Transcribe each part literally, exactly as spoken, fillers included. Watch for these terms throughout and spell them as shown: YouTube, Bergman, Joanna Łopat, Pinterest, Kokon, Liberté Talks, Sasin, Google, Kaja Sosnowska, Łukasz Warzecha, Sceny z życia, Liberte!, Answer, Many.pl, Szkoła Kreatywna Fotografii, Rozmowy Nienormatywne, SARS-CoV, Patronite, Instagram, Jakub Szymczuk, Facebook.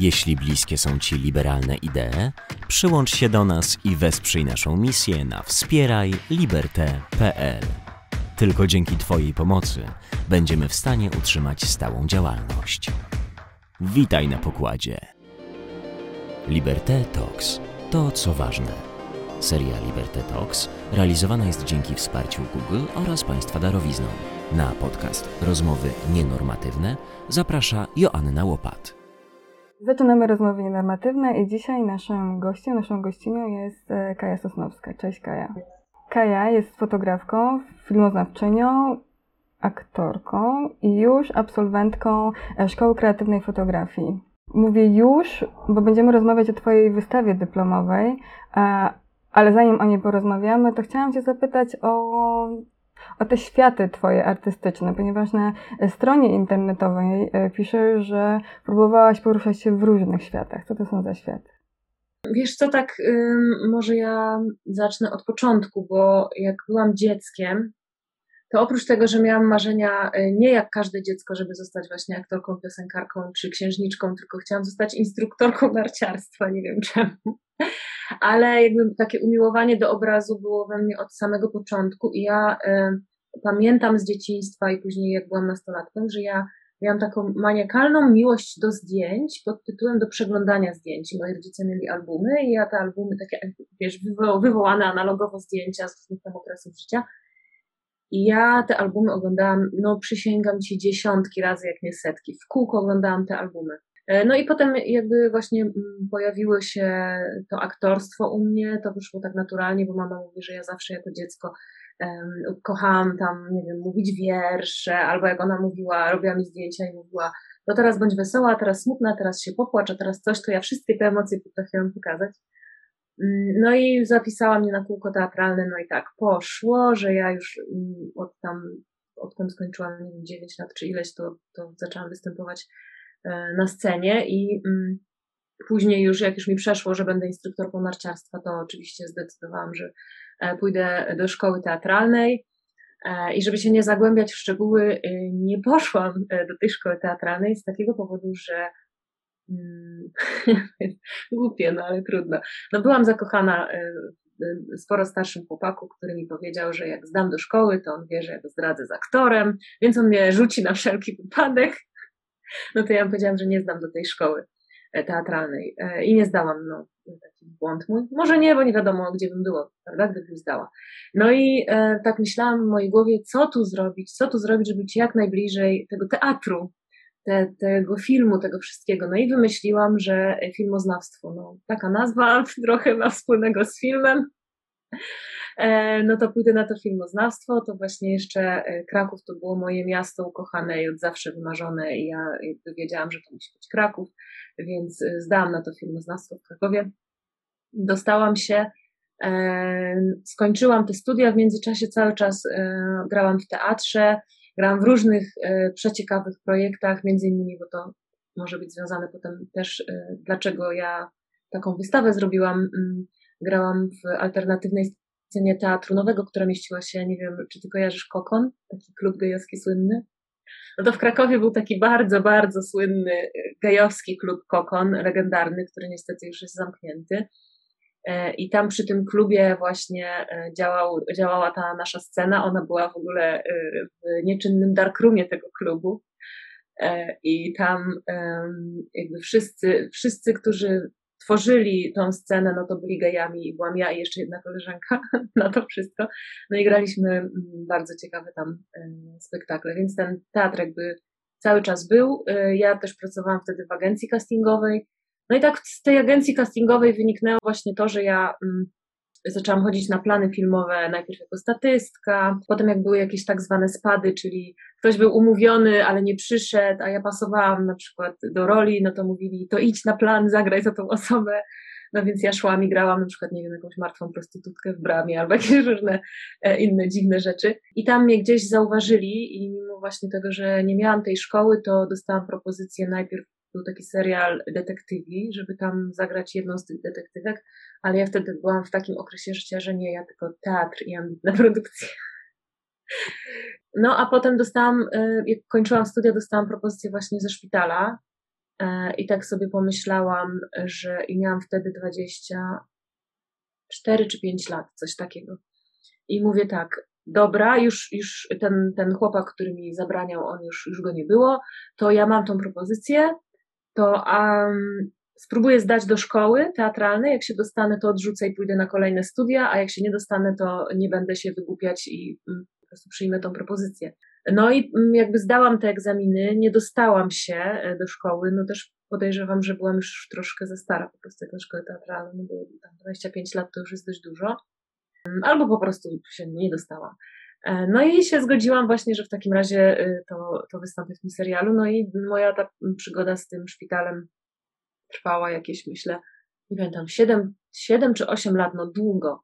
Jeśli bliskie są Ci liberalne idee, przyłącz się do nas i wesprzyj naszą misję na wspieraj liberté kropka pl. Tylko dzięki Twojej pomocy będziemy w stanie utrzymać stałą działalność. Witaj na pokładzie. Liberté Talks. To, co ważne. Seria Liberté Talks realizowana jest dzięki wsparciu Google oraz Państwa darowizną. Na podcast Rozmowy Nienormatywne zaprasza Joanna Łopat. Zaczynamy Rozmowy Nienormatywne i dzisiaj naszym gościem, naszą gościnią jest Kaja Sosnowska. Cześć Kaja. Kaja jest fotografką, filmoznawczynią, aktorką i już absolwentką Szkoły Kreatywnej Fotografii. Mówię już, bo będziemy rozmawiać o Twojej wystawie dyplomowej, ale zanim o niej porozmawiamy, to chciałam Cię zapytać o, o te światy Twoje artystyczne, ponieważ na stronie internetowej piszesz, że próbowałaś poruszać się w różnych światach. Co to są za światy? Wiesz co, tak ym, może ja zacznę od początku, bo jak byłam dzieckiem, to oprócz tego, że miałam marzenia nie jak każde dziecko, żeby zostać właśnie aktorką, piosenkarką czy księżniczką, tylko chciałam zostać instruktorką narciarstwa, nie wiem czemu. Ale jakby takie umiłowanie do obrazu było we mnie od samego początku i ja y, pamiętam z dzieciństwa i później jak byłam nastolatką, że ja miałam taką maniakalną miłość do zdjęć pod tytułem do przeglądania zdjęć. Moi rodzice mieli albumy i ja te albumy, takie wiesz, wywo- wywołane analogowo zdjęcia z różnych tam okresów życia. I ja te albumy oglądałam, no przysięgam Ci, dziesiątki razy, jak nie setki. W kółko oglądałam te albumy. No i potem jakby właśnie pojawiło się to aktorstwo u mnie, to wyszło tak naturalnie, bo mama mówi, że ja zawsze jako dziecko um, kochałam tam, nie wiem, mówić wiersze, albo jak ona mówiła, robiła mi zdjęcia i mówiła, no teraz bądź wesoła, teraz smutna, teraz się popłacz, a teraz coś, to ja wszystkie te emocje potrafiłam pokazać. No i zapisała mnie na kółko teatralne, no i tak poszło, że ja już od tam, odkąd skończyłam, nie wiem, dziewięć lat czy ileś, to, to zaczęłam występować na scenie i mm, później już, jak już mi przeszło, że będę instruktorką narciarstwa, to oczywiście zdecydowałam, że pójdę do szkoły teatralnej i żeby się nie zagłębiać w szczegóły, nie poszłam do tej szkoły teatralnej z takiego powodu, że głupie, no ale trudno. No byłam zakochana w sporo starszym chłopaku, który mi powiedział, że jak zdam do szkoły, to on wie, że ja go zdradzę z aktorem, więc on mnie rzuci na wszelki wypadek. No to ja powiedziałam, że nie zdam do tej szkoły teatralnej i nie zdałam, no taki błąd mój. Może nie, bo nie wiadomo, gdzie bym była, prawda, gdybym zdała. No i e, tak myślałam w mojej głowie, co tu zrobić, co tu zrobić, żeby być jak najbliżej tego teatru, Te, tego filmu, tego wszystkiego. No i wymyśliłam, że filmoznawstwo, no taka nazwa trochę ma wspólnego z filmem, e, no to pójdę na to filmoznawstwo, to właśnie jeszcze Kraków to było moje miasto ukochane i od zawsze wymarzone i ja wiedziałam, że to musi być Kraków, więc zdałam na to filmoznawstwo w Krakowie. Dostałam się, e, skończyłam te studia, w międzyczasie cały czas e, grałam w teatrze, grałam w różnych e, przeciekawych projektach, między innymi, bo to może być związane potem też, e, dlaczego ja taką wystawę zrobiłam. M, grałam w alternatywnej scenie teatru nowego, która mieściła się, nie wiem, czy ty kojarzysz Kokon, taki klub gejowski słynny. No to w Krakowie był taki bardzo, bardzo słynny gejowski klub Kokon, legendarny, który niestety już jest zamknięty. I tam przy tym klubie właśnie działał, działała ta nasza scena, ona była w ogóle w nieczynnym darkroomie tego klubu i tam jakby wszyscy, wszyscy, którzy tworzyli tą scenę, no to byli gejami i byłam ja i jeszcze jedna koleżanka na to wszystko, no i graliśmy bardzo ciekawe tam spektakle, więc ten teatr jakby cały czas był, ja też pracowałam wtedy w agencji castingowej. No i tak z tej agencji castingowej wyniknęło właśnie to, że ja zaczęłam chodzić na plany filmowe najpierw jako statystka, potem jak były jakieś tak zwane spady, czyli ktoś był umówiony, ale nie przyszedł, a ja pasowałam na przykład do roli, no to mówili, to idź na plan, zagraj za tą osobę. No więc ja szłam i grałam na przykład, nie wiem, jakąś martwą prostytutkę w bramie albo jakieś różne inne dziwne rzeczy. I tam mnie gdzieś zauważyli i mimo właśnie tego, że nie miałam tej szkoły, to dostałam propozycję najpierw. Był taki serial detektywi, żeby tam zagrać jedną z tych detektywek, ale ja wtedy byłam w takim okresie życia, że nie, ja tylko teatr i ambitna produkcja. No a potem dostałam, jak kończyłam studia, dostałam propozycję właśnie ze szpitala I tak sobie pomyślałam, że i miałam wtedy dwadzieścia cztery czy pięć lat, coś takiego. I mówię tak, dobra, już, już ten, ten chłopak, który mi zabraniał, on już, już go nie było, to ja mam tą propozycję, to um, spróbuję zdać do szkoły teatralnej, jak się dostanę, to odrzucę i pójdę na kolejne studia, a jak się nie dostanę, to nie będę się wygłupiać i mm, po prostu przyjmę tą propozycję. No i jakby zdałam te egzaminy, nie dostałam się do szkoły, no też podejrzewam, że byłam już troszkę za stara po prostu jak na szkołę teatralną, no bo tam dwadzieścia pięć lat to już jest dość dużo, albo po prostu się nie dostałam. No i się zgodziłam właśnie, że w takim razie to, to wystąpię w tym serialu, no i moja ta przygoda z tym szpitalem trwała jakieś, myślę, nie pamiętam, siedem czy osiem lat, no długo.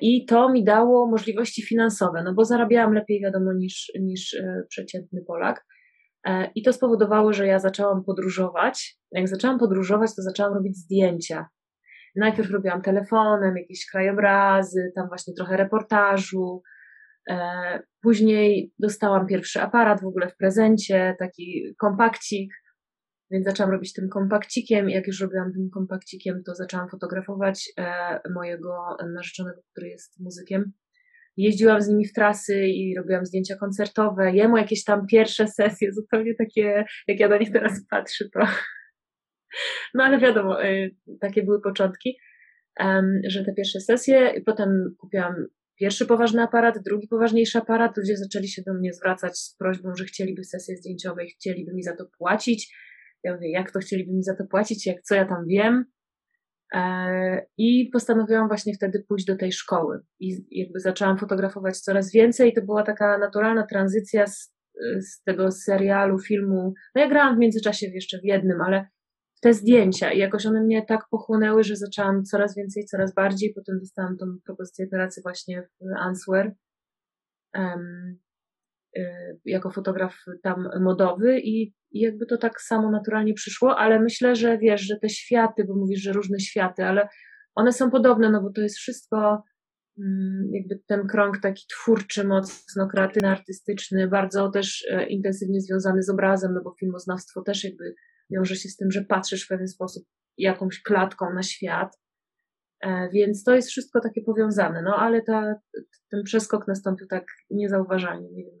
I to mi dało możliwości finansowe, no bo zarabiałam lepiej, wiadomo, niż, niż przeciętny Polak. I to spowodowało, że ja zaczęłam podróżować. Jak zaczęłam podróżować, to zaczęłam robić zdjęcia. Najpierw robiłam telefonem, jakieś krajobrazy, tam właśnie trochę reportażu. Później dostałam pierwszy aparat w ogóle w prezencie, taki kompakcik, więc zaczęłam robić tym kompakcikiem. Jak już robiłam tym kompakcikiem, to zaczęłam fotografować e, mojego narzeczonego, który jest muzykiem. Jeździłam z nimi w trasy i robiłam zdjęcia koncertowe. Jemu jakieś tam pierwsze sesje, zupełnie takie, jak ja na nich teraz patrzę, to... No ale wiadomo, e, takie były początki, e, że te pierwsze sesje. I potem kupiłam pierwszy poważny aparat, drugi poważniejszy aparat. Ludzie zaczęli się do mnie zwracać z prośbą, że chcieliby sesje zdjęciowe i chcieliby mi za to płacić. Ja mówię, jak to chcieliby mi za to płacić, jak co ja tam wiem. Eee, I postanowiłam właśnie wtedy pójść do tej szkoły. I jakby zaczęłam fotografować coraz więcej. I to była taka naturalna tranzycja z, z tego serialu, filmu. No ja grałam w międzyczasie jeszcze w jednym, ale te zdjęcia. I jakoś one mnie tak pochłonęły, że zaczęłam coraz więcej, coraz bardziej. Potem dostałam tą propozycję pracy właśnie w Answer. Um, jako fotograf tam modowy i jakby to tak samo naturalnie przyszło, ale myślę, że wiesz, że te światy, bo mówisz, że różne światy, ale one są podobne, no bo to jest wszystko jakby ten krąg taki twórczy, mocno kreatywny, artystyczny, bardzo też intensywnie związany z obrazem, no bo filmoznawstwo też jakby wiąże się z tym, że patrzysz w pewien sposób jakąś klatką na świat, więc to jest wszystko takie powiązane, no ale ta, ten przeskok nastąpił tak niezauważalnie, nie wiem,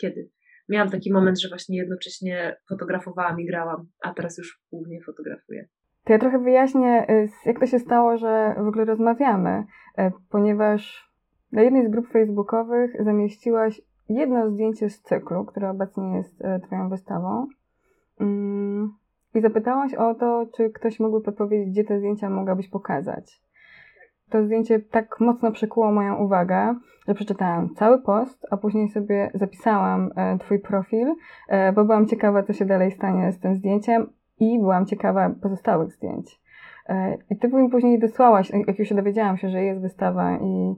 kiedy. Miałam taki moment, że właśnie jednocześnie fotografowałam i grałam, a teraz już głównie fotografuję. To ja trochę wyjaśnię, jak to się stało, że w ogóle rozmawiamy, ponieważ na jednej z grup facebookowych zamieściłaś jedno zdjęcie z cyklu, które obecnie jest twoją wystawą i zapytałaś o to, czy ktoś mógłby podpowiedzieć, gdzie te zdjęcia mogłabyś pokazać. To zdjęcie tak mocno przykuło moją uwagę, że przeczytałam cały post, a później sobie zapisałam twój profil, bo byłam ciekawa, co się dalej stanie z tym zdjęciem i byłam ciekawa pozostałych zdjęć. I ty mi później dosłałaś, jak już się dowiedziałam się, że jest wystawa i,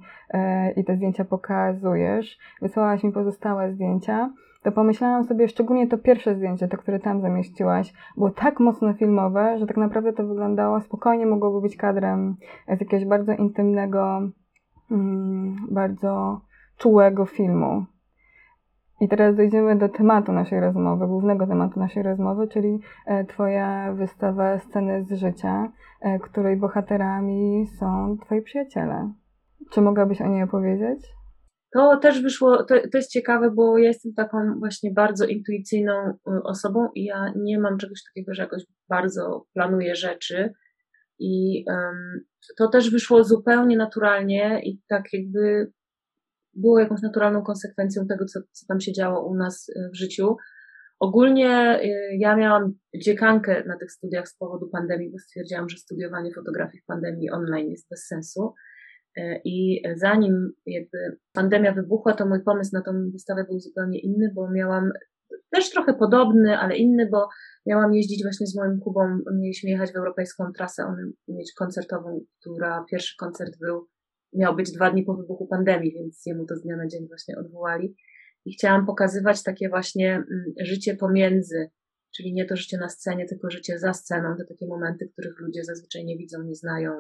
i te zdjęcia pokazujesz, wysłałaś mi pozostałe zdjęcia, to pomyślałam sobie, szczególnie to pierwsze zdjęcie, to, które tam zamieściłaś, było tak mocno filmowe, że tak naprawdę to wyglądało, spokojnie mogłoby być kadrem z jakiegoś bardzo intymnego, bardzo czułego filmu. I teraz dojdziemy do tematu naszej rozmowy, głównego tematu naszej rozmowy, czyli twoja wystawa Sceny z życia, której bohaterami są twoi przyjaciele. Czy mogłabyś o niej opowiedzieć? To też wyszło, to, to jest ciekawe, bo ja jestem taką właśnie bardzo intuicyjną osobą i ja nie mam czegoś takiego, że jakoś bardzo planuję rzeczy i um, to też wyszło zupełnie naturalnie i tak jakby było jakąś naturalną konsekwencją tego, co, co tam się działo u nas w życiu. Ogólnie ja miałam dziekankę na tych studiach z powodu pandemii, bo stwierdziłam, że studiowanie fotografii w pandemii online jest bez sensu. I zanim jakby pandemia wybuchła, to mój pomysł na tą wystawę był zupełnie inny, bo miałam też trochę podobny, ale inny, bo miałam jeździć właśnie z moim Kubą, mieliśmy jechać w europejską trasę, on mieć koncertową, która pierwszy koncert był, miał być dwa dni po wybuchu pandemii, więc jemu to z dnia na dzień właśnie odwołali. I chciałam pokazywać takie właśnie życie pomiędzy, czyli nie to życie na scenie, tylko życie za sceną, te takie momenty, których ludzie zazwyczaj nie widzą, nie znają.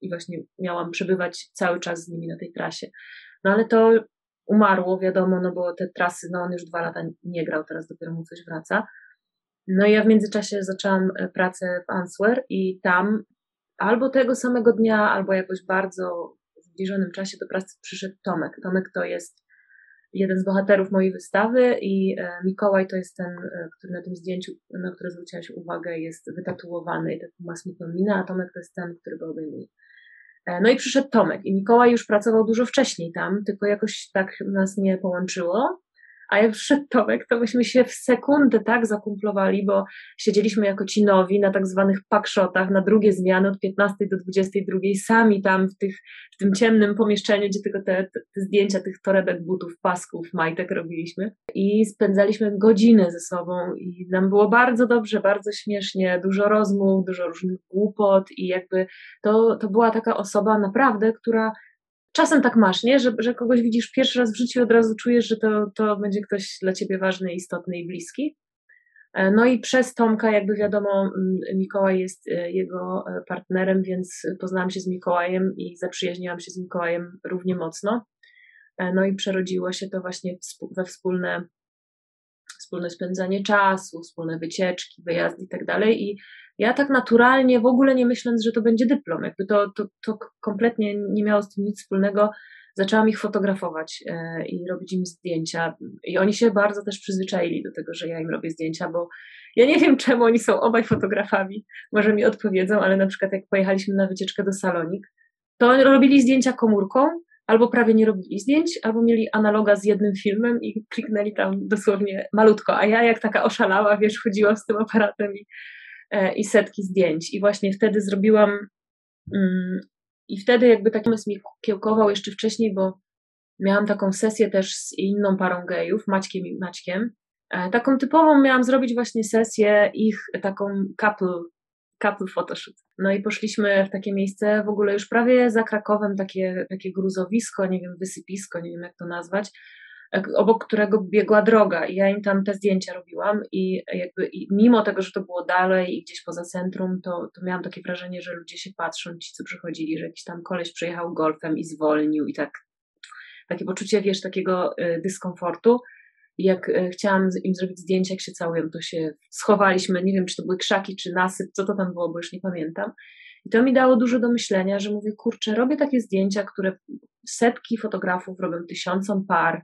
I właśnie miałam przebywać cały czas z nimi na tej trasie. No ale to umarło, wiadomo, no bo te trasy, no on już dwa lata nie grał, teraz dopiero mu coś wraca. No i ja w międzyczasie zaczęłam pracę w Answer i tam albo tego samego dnia, albo jakoś bardzo w zbliżonym czasie do pracy przyszedł Tomek. Tomek to jest jeden z bohaterów mojej wystawy i Mikołaj to jest ten, który na tym zdjęciu, na które zwróciłaś uwagę, jest wytatuowany i tak ma smutną minę, a Tomek to jest ten, który go obejmuje. No i przyszedł Tomek i Mikołaj już pracował dużo wcześniej tam, tylko jakoś tak nas nie połączyło. A jak przyszedł Tomek, to myśmy się w sekundę tak zakumplowali, bo siedzieliśmy jako ci nowi na tak zwanych packshotach na drugie zmiany od piętnastej do dwudziestej drugiej, sami tam w, tych, w tym ciemnym pomieszczeniu, gdzie tylko te, te zdjęcia tych torebek, butów, pasków, majtek robiliśmy. I spędzaliśmy godziny ze sobą i nam było bardzo dobrze, bardzo śmiesznie, dużo rozmów, dużo różnych głupot i jakby to, to była taka osoba naprawdę, która... Czasem tak masz, nie? Że, że kogoś widzisz pierwszy raz w życiu i od razu czujesz, że to, to będzie ktoś dla ciebie ważny, istotny i bliski. No i przez Tomka, jakby wiadomo, Mikołaj jest jego partnerem, więc poznałam się z Mikołajem i zaprzyjaźniłam się z Mikołajem równie mocno. No i przerodziło się to właśnie we wspólne, wspólne spędzanie czasu, wspólne wycieczki, wyjazdy i tak dalej. I ja tak naturalnie, w ogóle nie myśląc, że to będzie dyplom, jakby to, to, to kompletnie nie miało z tym nic wspólnego, zaczęłam ich fotografować e, i robić im zdjęcia i oni się bardzo też przyzwyczaili do tego, że ja im robię zdjęcia, bo ja nie wiem czemu oni są obaj fotografami, może mi odpowiedzą, ale na przykład jak pojechaliśmy na wycieczkę do Salonik, to oni robili zdjęcia komórką, albo prawie nie robili zdjęć, albo mieli analoga z jednym filmem i kliknęli tam dosłownie malutko, a ja jak taka oszalała, wiesz, chodziłam z tym aparatem i i setki zdjęć i właśnie wtedy zrobiłam mm, i wtedy jakby taki pomysł mi kiełkował jeszcze wcześniej, bo miałam taką sesję też z inną parą gejów, Maćkiem i Maćkiem, e, taką typową miałam zrobić właśnie sesję ich, taką couple, couple photoshoot. No i poszliśmy w takie miejsce w ogóle już prawie za Krakowem, takie, takie gruzowisko, nie wiem, wysypisko, nie wiem jak to nazwać, obok którego biegła droga i ja im tam te zdjęcia robiłam i jakby i mimo tego, że to było dalej i gdzieś poza centrum, to, to miałam takie wrażenie, że ludzie się patrzą, ci co przychodzili, że jakiś tam koleś przyjechał golfem i zwolnił i tak takie poczucie, wiesz, takiego y, dyskomfortu. I jak y, chciałam im zrobić zdjęcia, jak się całują, to się schowaliśmy, nie wiem, czy to były krzaki, czy nasyp, co to tam było, bo już nie pamiętam. I to mi dało dużo do myślenia, że mówię, kurczę, robię takie zdjęcia, które setki fotografów robią tysiącom par,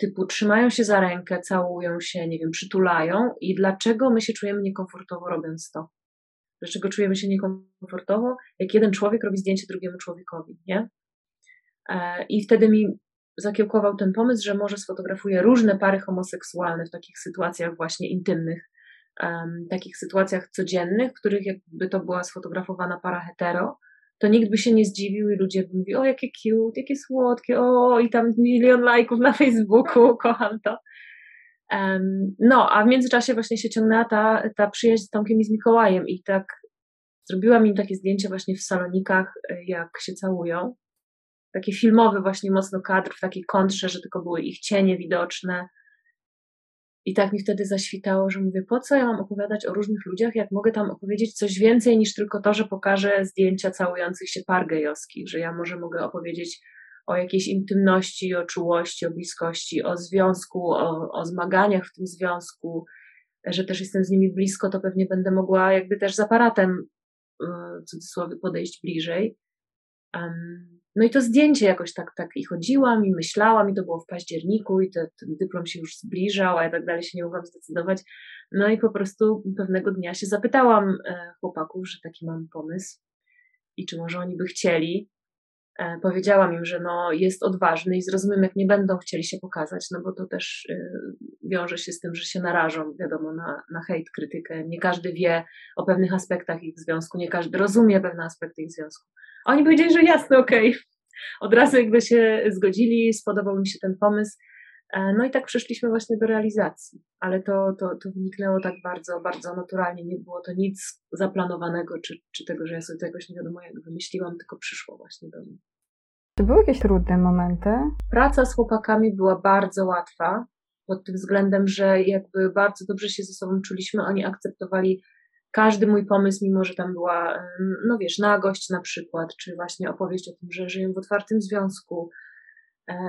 typu trzymają się za rękę, całują się, nie wiem, przytulają i dlaczego my się czujemy niekomfortowo robiąc to? Dlaczego czujemy się niekomfortowo, jak jeden człowiek robi zdjęcie drugiemu człowiekowi, nie? I wtedy mi zakiełkował ten pomysł, że może sfotografuję różne pary homoseksualne w takich sytuacjach właśnie intymnych, takich sytuacjach codziennych, w których jakby to była sfotografowana para hetero, to nikt by się nie zdziwił i ludzie by mówili, o jakie cute, jakie słodkie, o i tam milion lajków na Facebooku, kocham to. Um, no, a w międzyczasie właśnie się ciągnęła ta, ta przyjaźń z Tomkiem i z Mikołajem i tak zrobiłam im takie zdjęcia właśnie w Salonikach, jak się całują. Taki filmowy właśnie mocno kadr, w takiej kontrze, że tylko były ich cienie widoczne. I tak mi wtedy zaświtało, że mówię, po co ja mam opowiadać o różnych ludziach, jak mogę tam opowiedzieć coś więcej niż tylko to, że pokażę zdjęcia całujących się par gejowskich, że ja może mogę opowiedzieć o jakiejś intymności, o czułości, o bliskości, o związku, o, o zmaganiach w tym związku, że też jestem z nimi blisko, to pewnie będę mogła jakby też z aparatem w cudzysłowie podejść bliżej. Um, No i to zdjęcie jakoś tak, tak i chodziłam, i myślałam, i to było w październiku, i te, ten dyplom się już zbliżał, a ja tak dalej się nie mogłam zdecydować. No i po prostu pewnego dnia się zapytałam chłopaków, że taki mam pomysł i czy może oni by chcieli. Powiedziałam im, że no jest odważny i zrozumiem, jak nie będą chcieli się pokazać, no bo to też wiąże się z tym, że się narażą, wiadomo, na, na hejt, krytykę. Nie każdy wie o pewnych aspektach ich związku, nie każdy rozumie pewne aspekty ich związku. A oni powiedzieli, że jasne, okej. Okay. Od razu jakby się zgodzili, spodobał mi się ten pomysł. No i tak przeszliśmy właśnie do realizacji. Ale to, to, to wyniknęło tak bardzo, bardzo naturalnie. Nie było to nic zaplanowanego, czy, czy tego, że ja sobie to jakoś nie wiadomo jak wymyśliłam, tylko przyszło właśnie do mnie. Czy były jakieś trudne momenty? Praca z chłopakami była bardzo łatwa, pod tym względem, że jakby bardzo dobrze się ze sobą czuliśmy. Oni akceptowali każdy mój pomysł, mimo że tam była, no wiesz, nagość na przykład, czy właśnie opowieść o tym, że żyję w otwartym związku,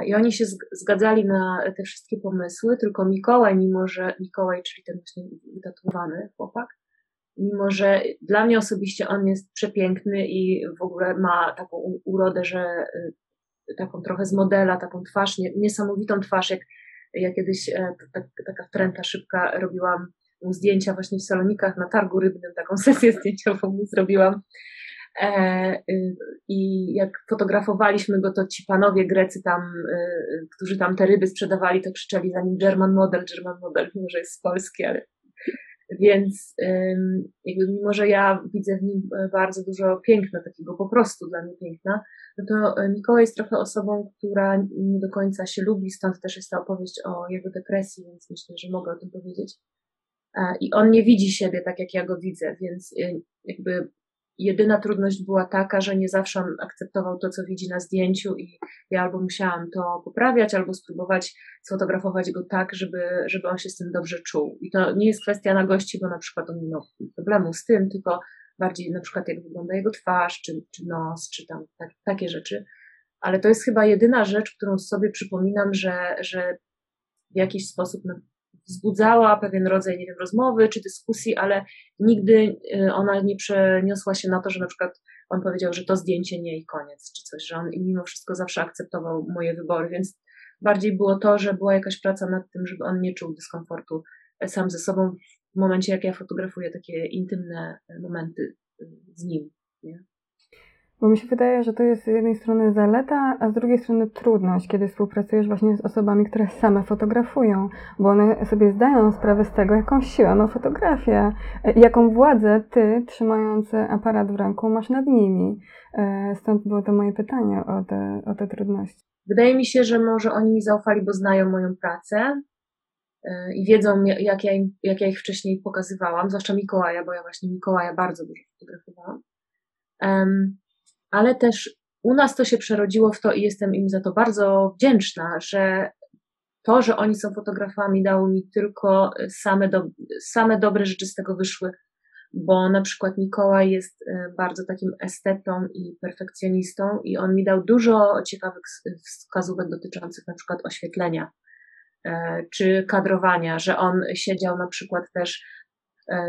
I oni się zgadzali na te wszystkie pomysły, tylko Mikołaj, mimo że Mikołaj, czyli ten właśnie tatuowany chłopak, mimo że dla mnie osobiście on jest przepiękny i w ogóle ma taką urodę, że taką trochę z modela, taką twarz, niesamowitą twarz, jak ja kiedyś tak, taka wtręta szybka robiłam mu zdjęcia właśnie w Salonikach na targu rybnym, taką sesję zdjęciową mu zrobiłam. I jak fotografowaliśmy go, to ci panowie Grecy tam, którzy tam te ryby sprzedawali, to krzyczeli za nim German model, German model, mimo że jest z Polski, ale więc jakby mimo, że ja widzę w nim bardzo dużo piękna, takiego po prostu dla mnie piękna, no to Mikołaj jest trochę osobą, która nie do końca się lubi, stąd też jest ta opowieść o jego depresji, więc myślę, że mogę o tym powiedzieć. I on nie widzi siebie tak, jak ja go widzę, więc jakby jedyna trudność była taka, że nie zawsze on akceptował to, co widzi na zdjęciu i ja albo musiałam to poprawiać, albo spróbować sfotografować go tak, żeby, żeby on się z tym dobrze czuł. I to nie jest kwestia na gości, bo na przykład on nie ma problemu z tym, tylko bardziej na przykład jak wygląda jego twarz, czy, czy nos, czy tam tak, takie rzeczy. Ale to jest chyba jedyna rzecz, którą sobie przypominam, że, że w jakiś sposób wzbudzała pewien rodzaj, nie wiem, rozmowy czy dyskusji, ale nigdy ona nie przeniosła się na to, że na przykład on powiedział, że to zdjęcie nie i koniec, czy coś, że on mimo wszystko zawsze akceptował moje wybory, więc bardziej było to, że była jakaś praca nad tym, żeby on nie czuł dyskomfortu sam ze sobą w momencie, jak ja fotografuję takie intymne momenty z nim, nie? Bo mi się wydaje, że to jest z jednej strony zaleta, a z drugiej strony trudność, kiedy współpracujesz właśnie z osobami, które same fotografują, bo one sobie zdają sprawę z tego, jaką siłę ma fotografia, jaką władzę ty, trzymając aparat w ręku, masz nad nimi. Stąd było to moje pytanie o te, o te trudności. Wydaje mi się, że może oni mi zaufali, bo znają moją pracę i wiedzą, jak ja, im, jak ja ich wcześniej pokazywałam, zwłaszcza Mikołaja, bo ja właśnie Mikołaja bardzo dużo fotografowałam. Um, Ale też u nas to się przerodziło w to i jestem im za to bardzo wdzięczna, że to, że oni są fotografami, dało mi tylko same, do, same dobre rzeczy z tego wyszły, bo na przykład Mikołaj jest bardzo takim estetą i perfekcjonistą i on mi dał dużo ciekawych wskazówek dotyczących na przykład oświetlenia czy kadrowania, że on siedział na przykład też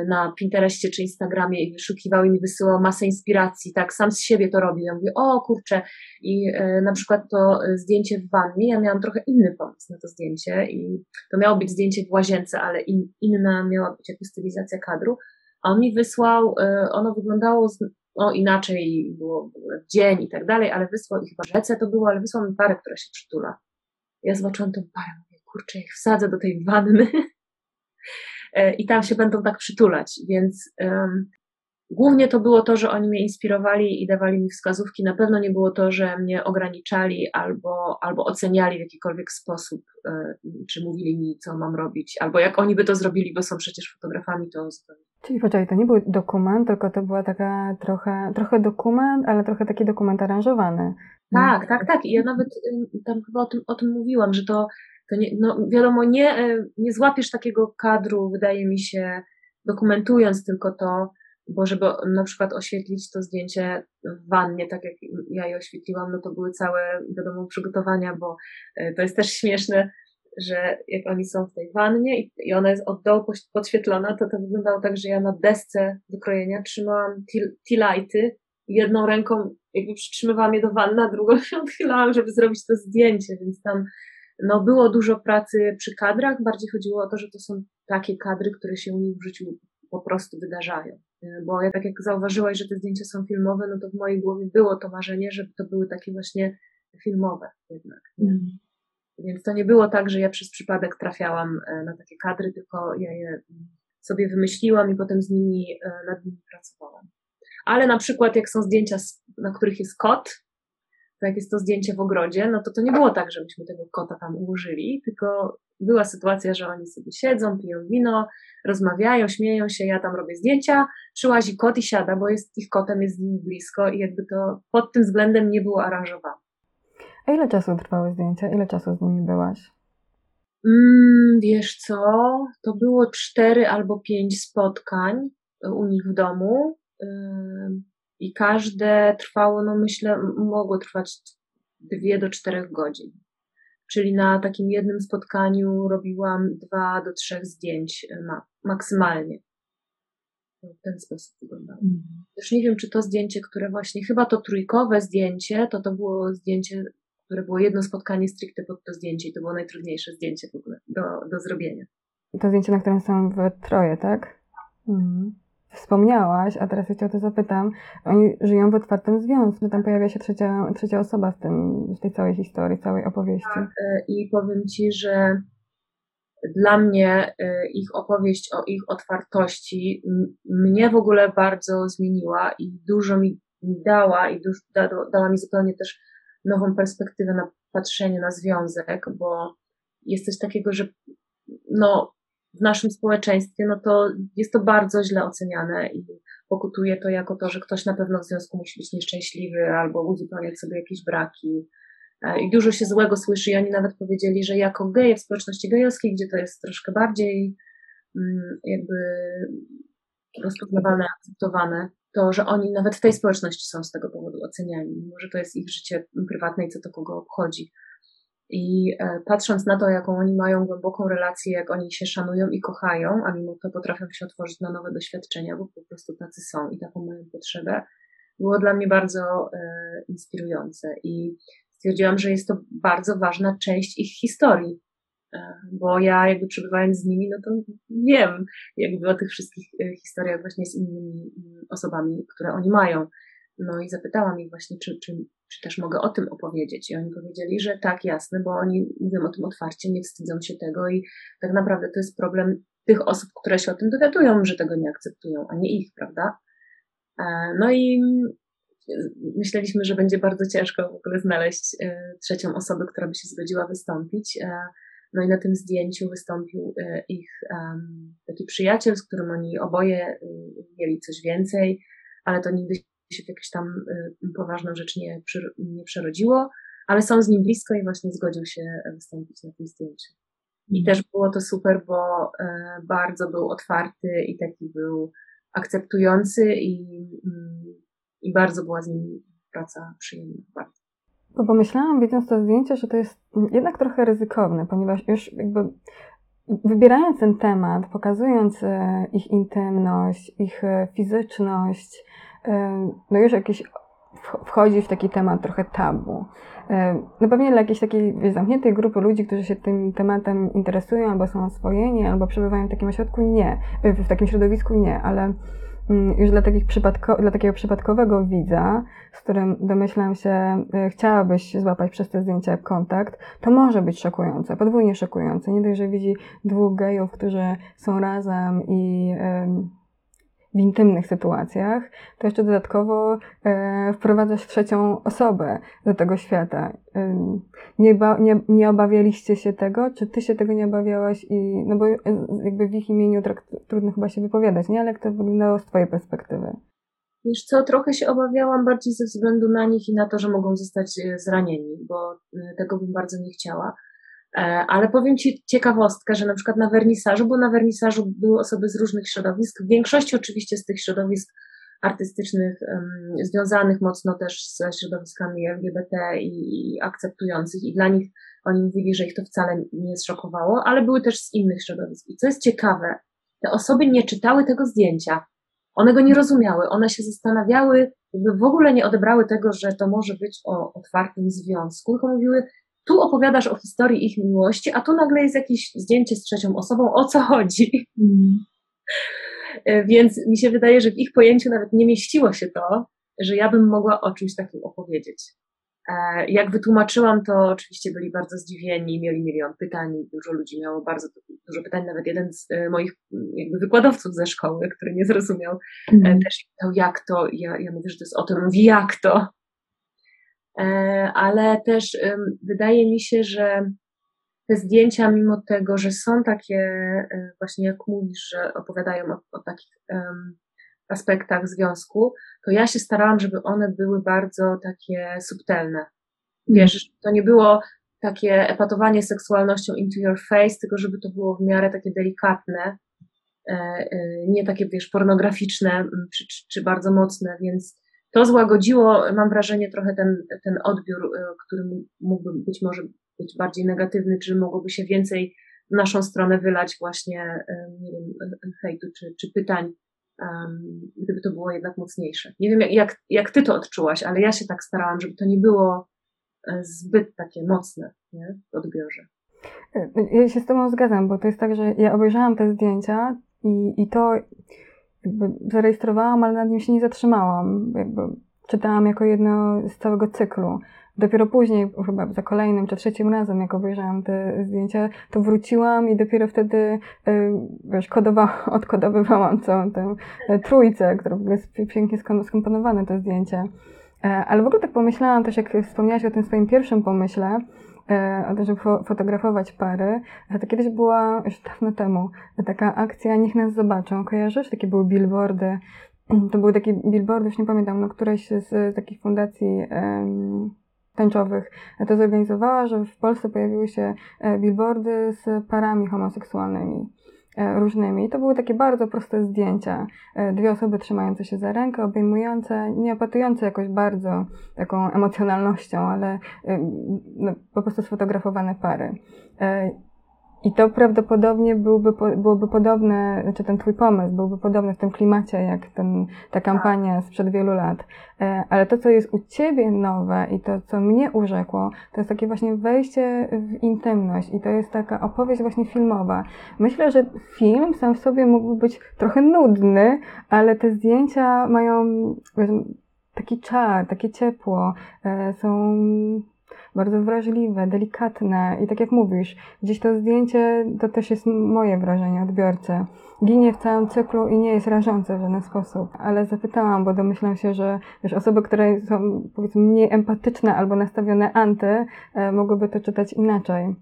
na Pinterestie czy Instagramie i wyszukiwał i mi wysyłał masę inspiracji, tak, sam z siebie to robił. Ja mówię, o kurczę, i e, na przykład to zdjęcie w wannie, ja miałam trochę inny pomysł na to zdjęcie i to miało być zdjęcie w łazience, ale in, inna miała być jakby stylizacja kadru, a on mi wysłał, e, ono wyglądało z, no, inaczej, było w dzień i tak dalej, ale wysłał i chyba rzece to było, ale wysłał mi parę, która się przytula. Ja zobaczyłam tą parę, mówię, kurczę, ja ich wsadzę do tej wanny i tam się będą tak przytulać, więc um, głównie to było to, że oni mnie inspirowali i dawali mi wskazówki, na pewno nie było to, że mnie ograniczali albo, albo oceniali w jakikolwiek sposób, y, czy mówili mi, co mam robić, albo jak oni by to zrobili, bo są przecież fotografami, to... Czyli poczekaj, to nie był dokument, tylko to była taka trochę, trochę dokument, ale trochę taki dokument aranżowany. Tak, tak, tak, i ja nawet y, tam chyba o tym, o tym mówiłam, że to To nie, no wiadomo, nie, nie złapiesz takiego kadru, wydaje mi się, dokumentując tylko to, bo żeby na przykład oświetlić to zdjęcie w wannie, tak jak ja je oświetliłam, no to były całe, wiadomo, przygotowania, bo to jest też śmieszne, że jak oni są w tej wannie i, i ona jest od dołu podświetlona, to to wyglądało tak, że ja na desce do krojenia trzymałam tealighty i jedną ręką jakby przytrzymywałam je do wanny, a drugą się odchylałam, żeby zrobić to zdjęcie, więc tam no było dużo pracy przy kadrach, bardziej chodziło o to, że to są takie kadry, które się u nich w życiu po prostu wydarzają. Bo ja tak jak zauważyłaś, że te zdjęcia są filmowe, no to w mojej głowie było to marzenie, żeby to były takie właśnie filmowe jednak. Mm. Więc to nie było tak, że ja przez przypadek trafiałam na takie kadry, tylko ja je sobie wymyśliłam i potem z nimi, nad nimi pracowałam. Ale na przykład jak są zdjęcia, na których jest kot, jak jest to zdjęcie w ogrodzie, no to to nie było tak, żebyśmy tego kota tam ułożyli, tylko była sytuacja, że oni sobie siedzą, piją wino, rozmawiają, śmieją się, ja tam robię zdjęcia, przyłazi kot i siada, bo jest ich kotem, jest z nim blisko i jakby to pod tym względem nie było aranżowane. A ile czasu trwały zdjęcia? Ile czasu z nimi byłaś? Mm, wiesz co, to było cztery albo pięć spotkań u nich w domu. Yy... I każde trwało, no myślę, mogło trwać dwie do czterech godzin. czyli na takim jednym spotkaniu robiłam dwa do trzech zdjęć ma- maksymalnie. W ten sposób wyglądało. Mm. Też nie wiem, czy to zdjęcie, które właśnie, chyba to trójkowe zdjęcie, to to było zdjęcie, które było jedno spotkanie stricte pod to zdjęcie i to było najtrudniejsze zdjęcie w ogóle do, do zrobienia. To zdjęcie, na którym są w troje, tak? Mhm. Wspomniałaś, a teraz jeszcze o to zapytam. Oni żyją w otwartym związku, że tam pojawia się trzecia, trzecia osoba w, tym, w tej całej historii, całej opowieści. Tak, i powiem Ci, że dla mnie ich opowieść o ich otwartości m- mnie w ogóle bardzo zmieniła i dużo mi dała i duż, da, dała mi zupełnie też nową perspektywę na patrzenie na związek, bo jest coś takiego, że no w naszym społeczeństwie, no to jest to bardzo źle oceniane i pokutuje to jako to, że ktoś na pewno w związku musi być nieszczęśliwy albo uzupełniać sobie jakieś braki i dużo się złego słyszy i oni nawet powiedzieli, że jako geje w społeczności gejowskiej, gdzie to jest troszkę bardziej jakby rozpoznawalne, akceptowane, to, że oni nawet w tej społeczności są z tego powodu oceniani, mimo że to jest ich życie prywatne i co to kogo obchodzi. I patrząc na to, jaką oni mają głęboką relację, jak oni się szanują i kochają, a mimo to potrafią się otworzyć na nowe doświadczenia, bo po prostu tacy są i taką mają potrzebę, było dla mnie bardzo e, inspirujące i stwierdziłam, że jest to bardzo ważna część ich historii, e, bo ja jakby przebywając z nimi, no to wiem jakby o tych wszystkich e, historiach właśnie z innymi m, osobami, które oni mają. No i zapytałam ich właśnie, czy, czy, czy też mogę o tym opowiedzieć. I oni powiedzieli, że tak, jasne, bo oni mówią o tym otwarcie, nie wstydzą się tego i tak naprawdę to jest problem tych osób, które się o tym dowiadują, że tego nie akceptują, a nie ich, prawda? No i myśleliśmy, że będzie bardzo ciężko w ogóle znaleźć trzecią osobę, która by się zgodziła wystąpić. No i na tym zdjęciu wystąpił ich taki przyjaciel, z którym oni oboje mieli coś więcej, ale to nigdy się w jakąś tam y, poważną rzecz nie, przy, nie przerodziło, ale są z nim blisko i właśnie zgodził się wystąpić na tym zdjęciu. Mm. I też było to super, bo y, bardzo był otwarty i taki był akceptujący i, y, i bardzo była z nim praca przyjemna. Bardzo. Bo pomyślałam, widząc to zdjęcie, że to jest jednak trochę ryzykowne, ponieważ już jakby wybierając ten temat, pokazując y, ich intymność, ich y, fizyczność, no już jakiś wchodzi w taki temat trochę tabu. No pewnie dla jakiejś takiej wiesz, zamkniętej grupy ludzi, którzy się tym tematem interesują, albo są oswojeni, albo przebywają w takim ośrodku, nie. W takim środowisku nie, ale już dla, takich przypadko- dla takiego przypadkowego widza, z którym domyślam się, chciałabyś złapać przez te zdjęcia kontakt, to może być szokujące, podwójnie szokujące. Nie dość, że widzi dwóch gejów, którzy są razem i... Yy, w intymnych sytuacjach, to jeszcze dodatkowo e, wprowadzasz trzecią osobę do tego świata. E, nie, ba, nie, nie obawialiście się tego? Czy ty się tego nie obawiałaś? I, no bo jakby w ich imieniu trakt, trudno chyba się wypowiadać, nie? Ale jak to wyglądało z twojej perspektywy? Wiesz co, trochę się obawiałam bardziej ze względu na nich i na to, że mogą zostać zranieni, bo tego bym bardzo nie chciała. Ale powiem Ci ciekawostkę, że na przykład na wernisażu, bo na wernisażu były osoby z różnych środowisk, w większości oczywiście z tych środowisk artystycznych, um, związanych mocno też ze środowiskami L G B T i, i akceptujących i dla nich oni mówili, że ich to wcale nie zszokowało, ale były też z innych środowisk. I co jest ciekawe, te osoby nie czytały tego zdjęcia, one go nie rozumiały, one się zastanawiały, jakby w ogóle nie odebrały tego, że to może być o otwartym związku, tylko mówiły, tu opowiadasz o historii ich miłości, a tu nagle jest jakieś zdjęcie z trzecią osobą, o co chodzi. Mm. Więc mi się wydaje, że w ich pojęciu nawet nie mieściło się to, że ja bym mogła o czymś takim opowiedzieć. Jak wytłumaczyłam, to oczywiście byli bardzo zdziwieni, mieli milion pytań, dużo ludzi miało bardzo dużo pytań, nawet jeden z moich jakby wykładowców ze szkoły, który nie zrozumiał, mm. też pytał, jak to, ja, ja mówię, że to jest o tym, mówi, jak to? Ale też wydaje mi się, że te zdjęcia, mimo tego, że są takie, właśnie jak mówisz, że opowiadają o, o takich um, aspektach związku, to ja się starałam, żeby one były bardzo takie subtelne. Wiesz, to nie było takie epatowanie seksualnością into your face, tylko żeby to było w miarę takie delikatne, nie takie, wiesz, pornograficzne czy, czy, czy bardzo mocne, więc to złagodziło, mam wrażenie, trochę ten, ten odbiór, który mógłby być może być bardziej negatywny, czy mogłoby się więcej w naszą stronę wylać właśnie, nie wiem, hejtu czy, czy pytań, um, gdyby to było jednak mocniejsze. Nie wiem, jak, jak ty to odczułaś, ale ja się tak starałam, żeby to nie było zbyt takie mocne, nie, w odbiorze. Ja się z tobą zgadzam, bo to jest tak, że ja obejrzałam te zdjęcia i, i to jakby zarejestrowałam, ale nad nim się nie zatrzymałam. Jakby czytałam jako jedno z całego cyklu. Dopiero później, chyba za kolejnym czy trzecim razem, jak obejrzałam te zdjęcia, to wróciłam i dopiero wtedy wiesz, kodowa- odkodowywałam całą tę trójcę, która w ogóle jest pięknie skomponowane to zdjęcie. Ale w ogóle tak pomyślałam też, jak wspomniałaś o tym swoim pierwszym pomyśle, o tym, żeby fotografować pary, to kiedyś była, już dawno temu, taka akcja Niech nas zobaczą, kojarzysz? Takie były billboardy, to były takie billboardy, już nie pamiętam, no któreś z takich fundacji um, tańczowych to zorganizowała, że w Polsce pojawiły się billboardy z parami homoseksualnymi różnymi. I to były takie bardzo proste zdjęcia. Dwie osoby trzymające się za rękę, obejmujące, nie opatujące jakoś bardzo taką emocjonalnością, ale no, po prostu sfotografowane pary. I to prawdopodobnie byłby, byłoby podobne, znaczy ten twój pomysł byłby podobny w tym klimacie, jak ten, ta kampania sprzed wielu lat. Ale to, co jest u ciebie nowe i to, co mnie urzekło, to jest takie właśnie wejście w intymność i to jest taka opowieść właśnie filmowa. Myślę, że film sam w sobie mógłby być trochę nudny, ale te zdjęcia mają taki czar, takie ciepło, są bardzo wrażliwe, delikatne i tak jak mówisz, gdzieś to zdjęcie, to też jest moje wrażenie odbiorcy. Ginie w całym cyklu i nie jest rażące w żaden sposób. Ale zapytałam, bo domyślam się, że wiesz, osoby, które są powiedzmy mniej empatyczne albo nastawione anty, e, mogłyby to czytać inaczej.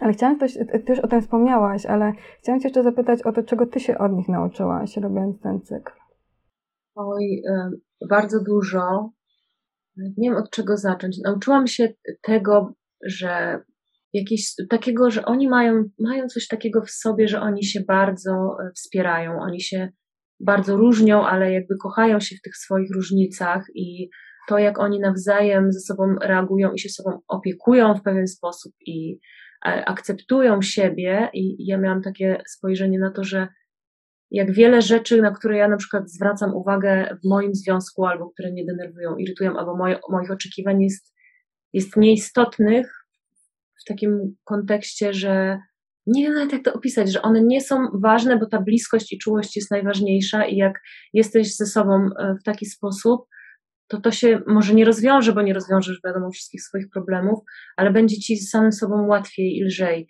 Ale chciałam też, ty już o tym wspomniałaś, ale chciałam cię jeszcze zapytać o to, czego ty się od nich nauczyłaś, robiąc ten cykl. Oj, y, bardzo dużo. Nie wiem, od czego zacząć. Nauczyłam się tego, że jakieś takiego, że oni mają, mają coś takiego w sobie, że oni się bardzo wspierają, oni się bardzo różnią, ale jakby kochają się w tych swoich różnicach i to, jak oni nawzajem ze sobą reagują i się sobą opiekują w pewien sposób i akceptują siebie. I ja miałam takie spojrzenie na to, że jak wiele rzeczy, na które ja na przykład zwracam uwagę w moim związku, albo które mnie denerwują, irytują, albo moje, moich oczekiwań jest, jest nieistotnych w takim kontekście, że nie wiem nawet jak to opisać, że one nie są ważne, bo ta bliskość i czułość jest najważniejsza i jak jesteś ze sobą w taki sposób, to to się może nie rozwiąże, bo nie rozwiążesz wiadomo wszystkich swoich problemów, ale będzie ci z samym sobą łatwiej i lżej.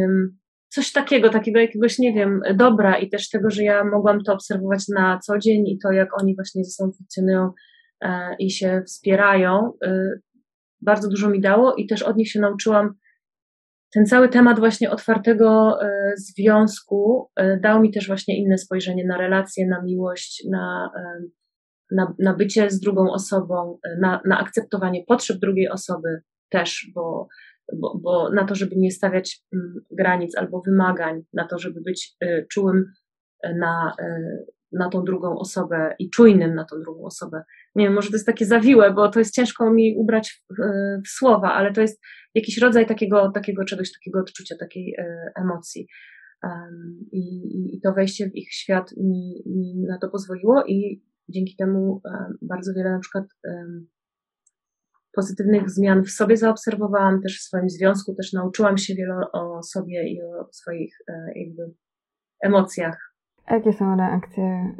Um, Coś takiego, takiego jakiegoś, nie wiem, dobra i też tego, że ja mogłam to obserwować na co dzień i to, jak oni właśnie ze sobą funkcjonują e, i się wspierają, e, bardzo dużo mi dało i też od nich się nauczyłam. Ten cały temat właśnie otwartego e, związku e, dał mi też właśnie inne spojrzenie na relacje, na miłość, na, e, na, na bycie z drugą osobą, na, na akceptowanie potrzeb drugiej osoby też, bo Bo, bo na to, żeby nie stawiać granic albo wymagań, na to, żeby być y, czułym na, y, na tą drugą osobę i czujnym na tą drugą osobę. Nie wiem, może to jest takie zawiłe, bo to jest ciężko mi ubrać w, w słowa, ale to jest jakiś rodzaj takiego, takiego czegoś, takiego odczucia, takiej y, emocji. Um, i, I to wejście w ich świat mi, mi na to pozwoliło i dzięki temu um, bardzo wiele na przykład um, pozytywnych zmian w sobie zaobserwowałam, też w swoim związku, też nauczyłam się wiele o sobie i o swoich jakby emocjach. A jakie są reakcje y,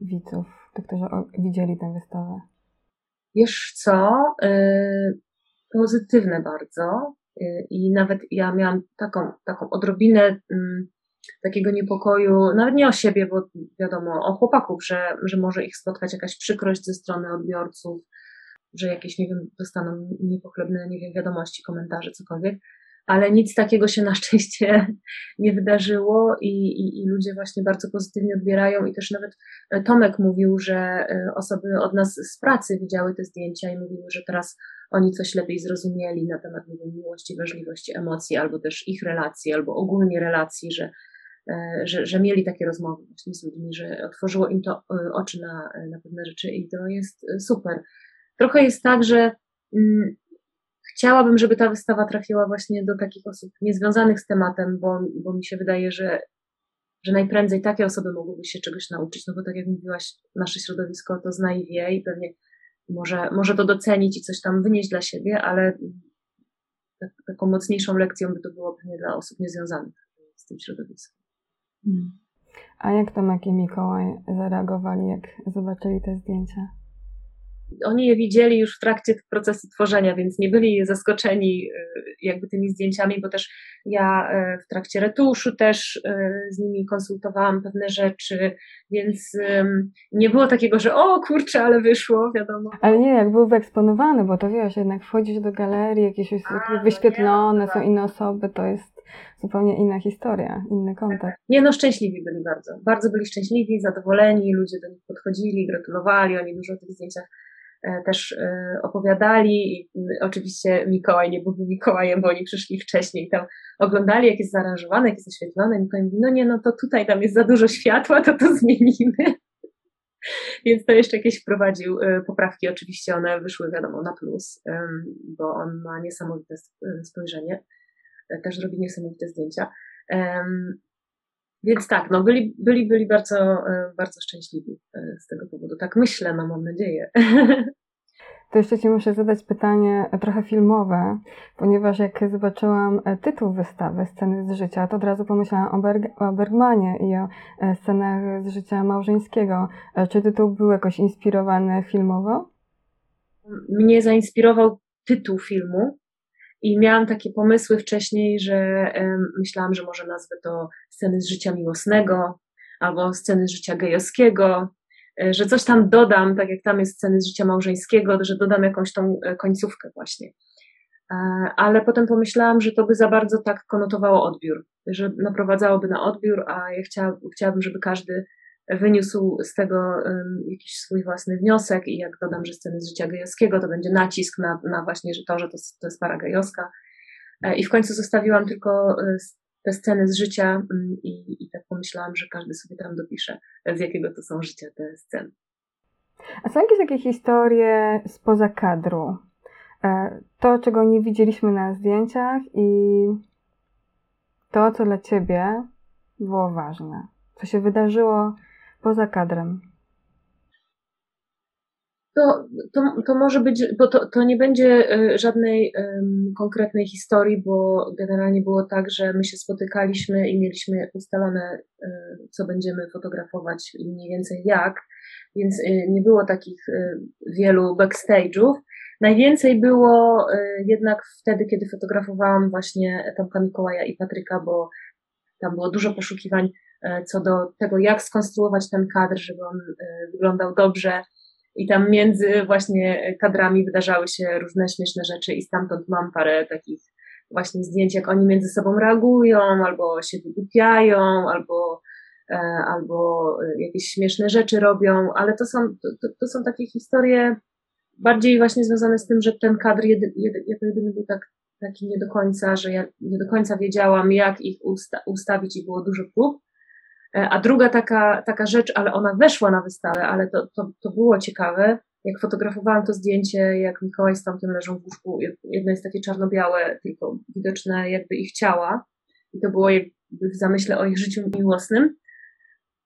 widzów, tych, którzy widzieli tę wystawę? Wiesz co, y, pozytywne bardzo y, i nawet ja miałam taką, taką odrobinę y, takiego niepokoju, nawet nie o siebie, bo wiadomo, o chłopaków, że, że może ich spotkać jakaś przykrość ze strony odbiorców, że jakieś, nie wiem, dostaną niepochlebne, nie wiem, wiadomości, komentarze, cokolwiek, ale nic takiego się na szczęście nie wydarzyło i, i, i ludzie właśnie bardzo pozytywnie odbierają i też nawet Tomek mówił, że osoby od nas z pracy widziały te zdjęcia i mówiły, że teraz oni coś lepiej zrozumieli na temat, nie wiem, miłości, wrażliwości, emocji, albo też ich relacji, albo ogólnie relacji, że, że, że mieli takie rozmowy właśnie z ludźmi, że otworzyło im to oczy na, na pewne rzeczy i to jest super. Trochę jest tak, że mm, Chciałabym, żeby ta wystawa trafiła właśnie do takich osób niezwiązanych z tematem, bo, bo mi się wydaje, że, że najprędzej takie osoby mogłyby się czegoś nauczyć, no bo tak jak mówiłaś, nasze środowisko to zna i wie i pewnie może, może to docenić i coś tam wynieść dla siebie, ale tak, taką mocniejszą lekcją by to było pewnie dla osób niezwiązanych z tym środowiskiem. Hmm. A jak Tomek i Mikołaj zareagowali, jak zobaczyli te zdjęcia? Oni je widzieli już w trakcie procesu tworzenia, więc nie byli zaskoczeni jakby tymi zdjęciami, bo też ja w trakcie retuszu też z nimi konsultowałam pewne rzeczy, więc nie było takiego, że o kurczę, ale wyszło, wiadomo. Ale nie, jak był wyeksponowany, bo to wiesz, jednak wchodzisz do galerii, jakieś A, wyświetlone, no są inne osoby, to jest zupełnie inna historia, inny kontekst. Nie no, szczęśliwi byli bardzo, bardzo byli szczęśliwi, zadowoleni, ludzie do nich podchodzili, gratulowali, oni dużo o tych zdjęciach też opowiadali i oczywiście Mikołaj nie byłby Mikołajem, bo oni przyszli wcześniej, tam oglądali, jak jest zaaranżowane, jak jest oświetlone. Mikołaj mówi, no nie, no to tutaj tam jest za dużo światła, to to zmienimy. Więc to jeszcze jakieś wprowadził poprawki, oczywiście one wyszły, wiadomo, na plus, bo on ma niesamowite spojrzenie, też robi niesamowite zdjęcia. Więc tak, no byli, byli, byli bardzo, bardzo szczęśliwi z tego powodu. Tak myślę, no mam nadzieję. To jeszcze Ci muszę zadać pytanie trochę filmowe, ponieważ jak zobaczyłam tytuł wystawy Sceny z życia, to od razu pomyślałam o, Berg- o Bergmanie i o scenach z życia małżeńskiego. Czy tytuł był jakoś inspirowany filmowo? Mnie zainspirował tytuł filmu. I miałam takie pomysły wcześniej, że um, myślałam, że może nazwę to Sceny z życia miłosnego albo Sceny z życia gejowskiego, że coś tam dodam, tak jak tam jest Sceny z życia małżeńskiego, że dodam jakąś tą końcówkę właśnie. E, ale potem pomyślałam, że to by za bardzo tak konotowało odbiór, że naprowadzałoby na odbiór, a ja chciałabym, chciałabym żeby każdy wyniósł z tego um, jakiś swój własny wniosek i jak dodam, że Sceny z życia gejowskiego, to będzie nacisk na, na właśnie że to, że to, to jest para gejowska. E, I w końcu zostawiłam tylko e, te sceny z życia m, i, i tak pomyślałam, że każdy sobie tam dopisze, z jakiego to są życia te sceny. A są jakieś takie historie spoza kadru? E, to, czego nie widzieliśmy na zdjęciach i to, co dla Ciebie było ważne. Co się wydarzyło poza kadrem? To, to, to może być, bo to, to nie będzie żadnej um, konkretnej historii, bo generalnie było tak, że my się spotykaliśmy i mieliśmy ustalone, um, co będziemy fotografować i mniej więcej jak, więc um, nie było takich um, wielu backstage'ów. Najwięcej było um, jednak wtedy, kiedy fotografowałam właśnie Tomka, Mikołaja i Patryka, bo tam było dużo poszukiwań co do tego, jak skonstruować ten kadr, żeby on wyglądał dobrze i tam między właśnie kadrami wydarzały się różne śmieszne rzeczy i stamtąd mam parę takich właśnie zdjęć, jak oni między sobą reagują, albo się wygłupiają, albo, albo jakieś śmieszne rzeczy robią, ale to są, to, to są takie historie bardziej właśnie związane z tym, że ten kadr jedy, jedy, jedyny był tak taki nie do końca, że ja nie do końca wiedziałam, jak ich usta- ustawić i było dużo prób. A druga taka, taka rzecz, ale ona weszła na wystawę, ale to, to, to było ciekawe, jak fotografowałam to zdjęcie, jak Mikołaj z Tomkiem leżą w łóżku, jedno jest takie czarno-białe, tylko widoczne jakby ich ciała i to było jakby w zamyśle o ich życiu miłosnym,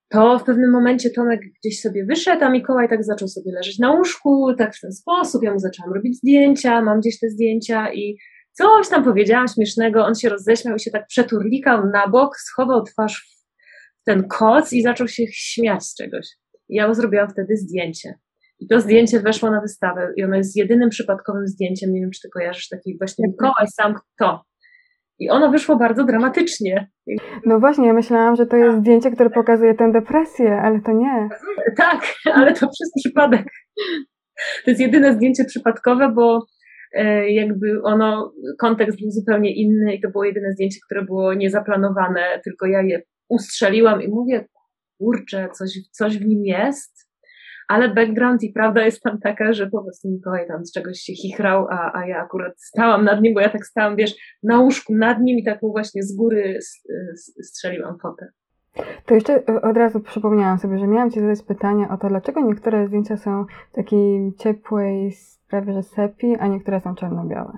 to w pewnym momencie Tomek gdzieś sobie wyszedł, a Mikołaj tak zaczął sobie leżeć na łóżku, tak w ten sposób, ja mu zaczęłam robić zdjęcia, mam gdzieś te zdjęcia i coś tam powiedziałam śmiesznego, on się roześmiał i się tak przeturlikał na bok, schował twarz w ten koc i zaczął się śmiać z czegoś. I ja zrobiłam wtedy zdjęcie. I to zdjęcie weszło na wystawę i ono jest jedynym przypadkowym zdjęciem, nie wiem, czy ty kojarzysz, taki właśnie Mikołaj sam kto. I ono wyszło bardzo dramatycznie. No właśnie, ja myślałam, że to jest zdjęcie, które pokazuje tę depresję, ale to nie. Tak, ale to przez przypadek. To jest jedyne zdjęcie przypadkowe, bo jakby ono, kontekst był zupełnie inny i to było jedyne zdjęcie, które było niezaplanowane, tylko ja je ustrzeliłam i mówię, kurczę, coś, coś w nim jest, ale background i prawda jest tam taka, że po prostu Mikołaj tam z czegoś się chichrał, a, a ja akurat stałam nad nim, bo ja tak stałam, wiesz, na łóżku nad nim i tak mu właśnie z góry strzeliłam fotę. To jeszcze od razu przypomniałam sobie, że miałam Ci zadać pytanie o to, dlaczego niektóre zdjęcia są w takiej ciepłej, prawie że sepii, a niektóre są czarno-białe.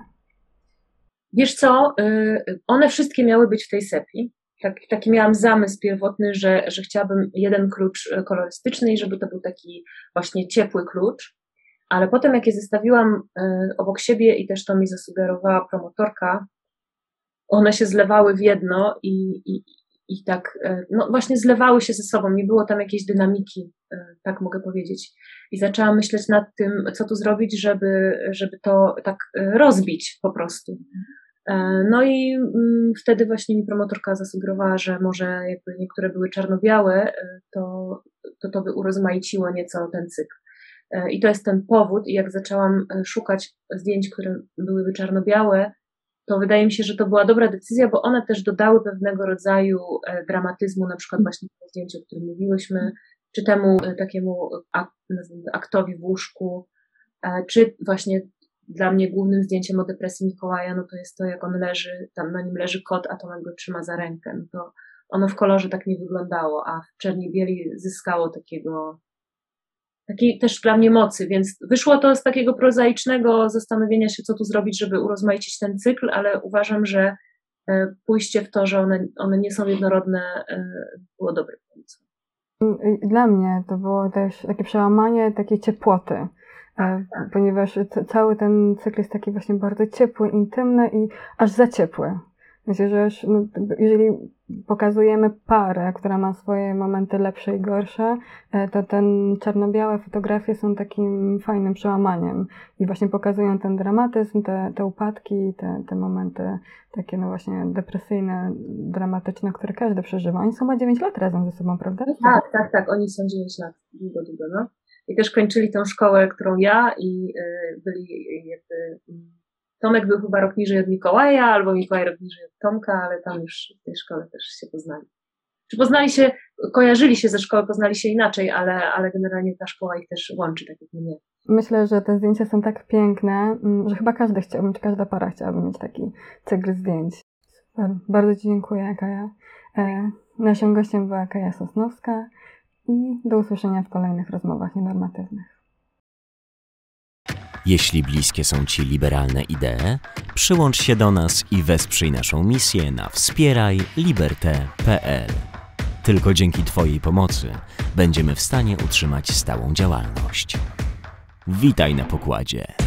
Wiesz co, one wszystkie miały być w tej sepii. Tak, taki miałam zamysł pierwotny, że, że chciałabym jeden klucz kolorystyczny i żeby to był taki właśnie ciepły klucz, ale potem jak je zestawiłam obok siebie i też to mi zasugerowała promotorka, one się zlewały w jedno i, i, i tak, no właśnie zlewały się ze sobą, nie było tam jakiejś dynamiki, tak mogę powiedzieć. I zaczęłam myśleć nad tym, co tu zrobić, żeby, żeby to tak rozbić po prostu. No i wtedy właśnie mi promotorka zasugerowała, że może jakby niektóre były czarno-białe, to, to to by urozmaiciło nieco ten cykl. I to jest ten powód, i jak zaczęłam szukać zdjęć, które byłyby czarno-białe, to wydaje mi się, że to była dobra decyzja, bo one też dodały pewnego rodzaju dramatyzmu, na przykład właśnie to zdjęcie, o którym mówiłyśmy, czy temu takiemu aktowi w łóżku, czy właśnie dla mnie głównym zdjęciem o depresji Mikołaja, no to jest to, jak on leży, tam na nim leży kot, a Tomek go trzyma za rękę. No to ono w kolorze tak nie wyglądało, a w czerni bieli zyskało takiego, takiej też dla mnie mocy, więc wyszło to z takiego prozaicznego zastanowienia się, co tu zrobić, żeby urozmaicić ten cykl, ale uważam, że pójście w to, że one, one nie są jednorodne, było dobre pomysł. Dla mnie to było też takie przełamanie takiej ciepłoty, ponieważ cały ten cykl jest taki właśnie bardzo ciepły, intymny i aż za ciepły. Myślę, że aż, no, jeżeli pokazujemy parę, która ma swoje momenty lepsze i gorsze, to ten czarno-białe fotografie są takim fajnym przełamaniem i właśnie pokazują ten dramatyzm, te, te upadki, te, te momenty takie no właśnie depresyjne, dramatyczne, które każdy przeżywa. Oni są chyba dziewięć lat razem ze sobą, prawda? Tak, tak, tak, oni są dziewięć lat, długo, długo, no. I też kończyli tą szkołę, którą ja i y, byli jakby... Tomek był chyba rok niżej od Mikołaja, albo Mikołaj rok niżej od Tomka, ale tam już w tej szkole też się poznali. Czy poznali się, kojarzyli się ze szkoły, poznali się inaczej, ale, ale generalnie ta szkoła ich też łączy, tak jak mnie. Myślę, że te zdjęcia są tak piękne, że chyba każdy chciałby, czy każda para chciałaby mieć taki cykl zdjęć. Super. Bardzo Ci dziękuję, Kaja. E, naszym gościem była Kaja Sosnowska i do usłyszenia w kolejnych rozmowach nienormatywnych. Jeśli bliskie są Ci liberalne idee, przyłącz się do nas i wesprzyj naszą misję na wspieraj liberté kropka pe el. Tylko dzięki Twojej pomocy będziemy w stanie utrzymać stałą działalność. Witaj na pokładzie!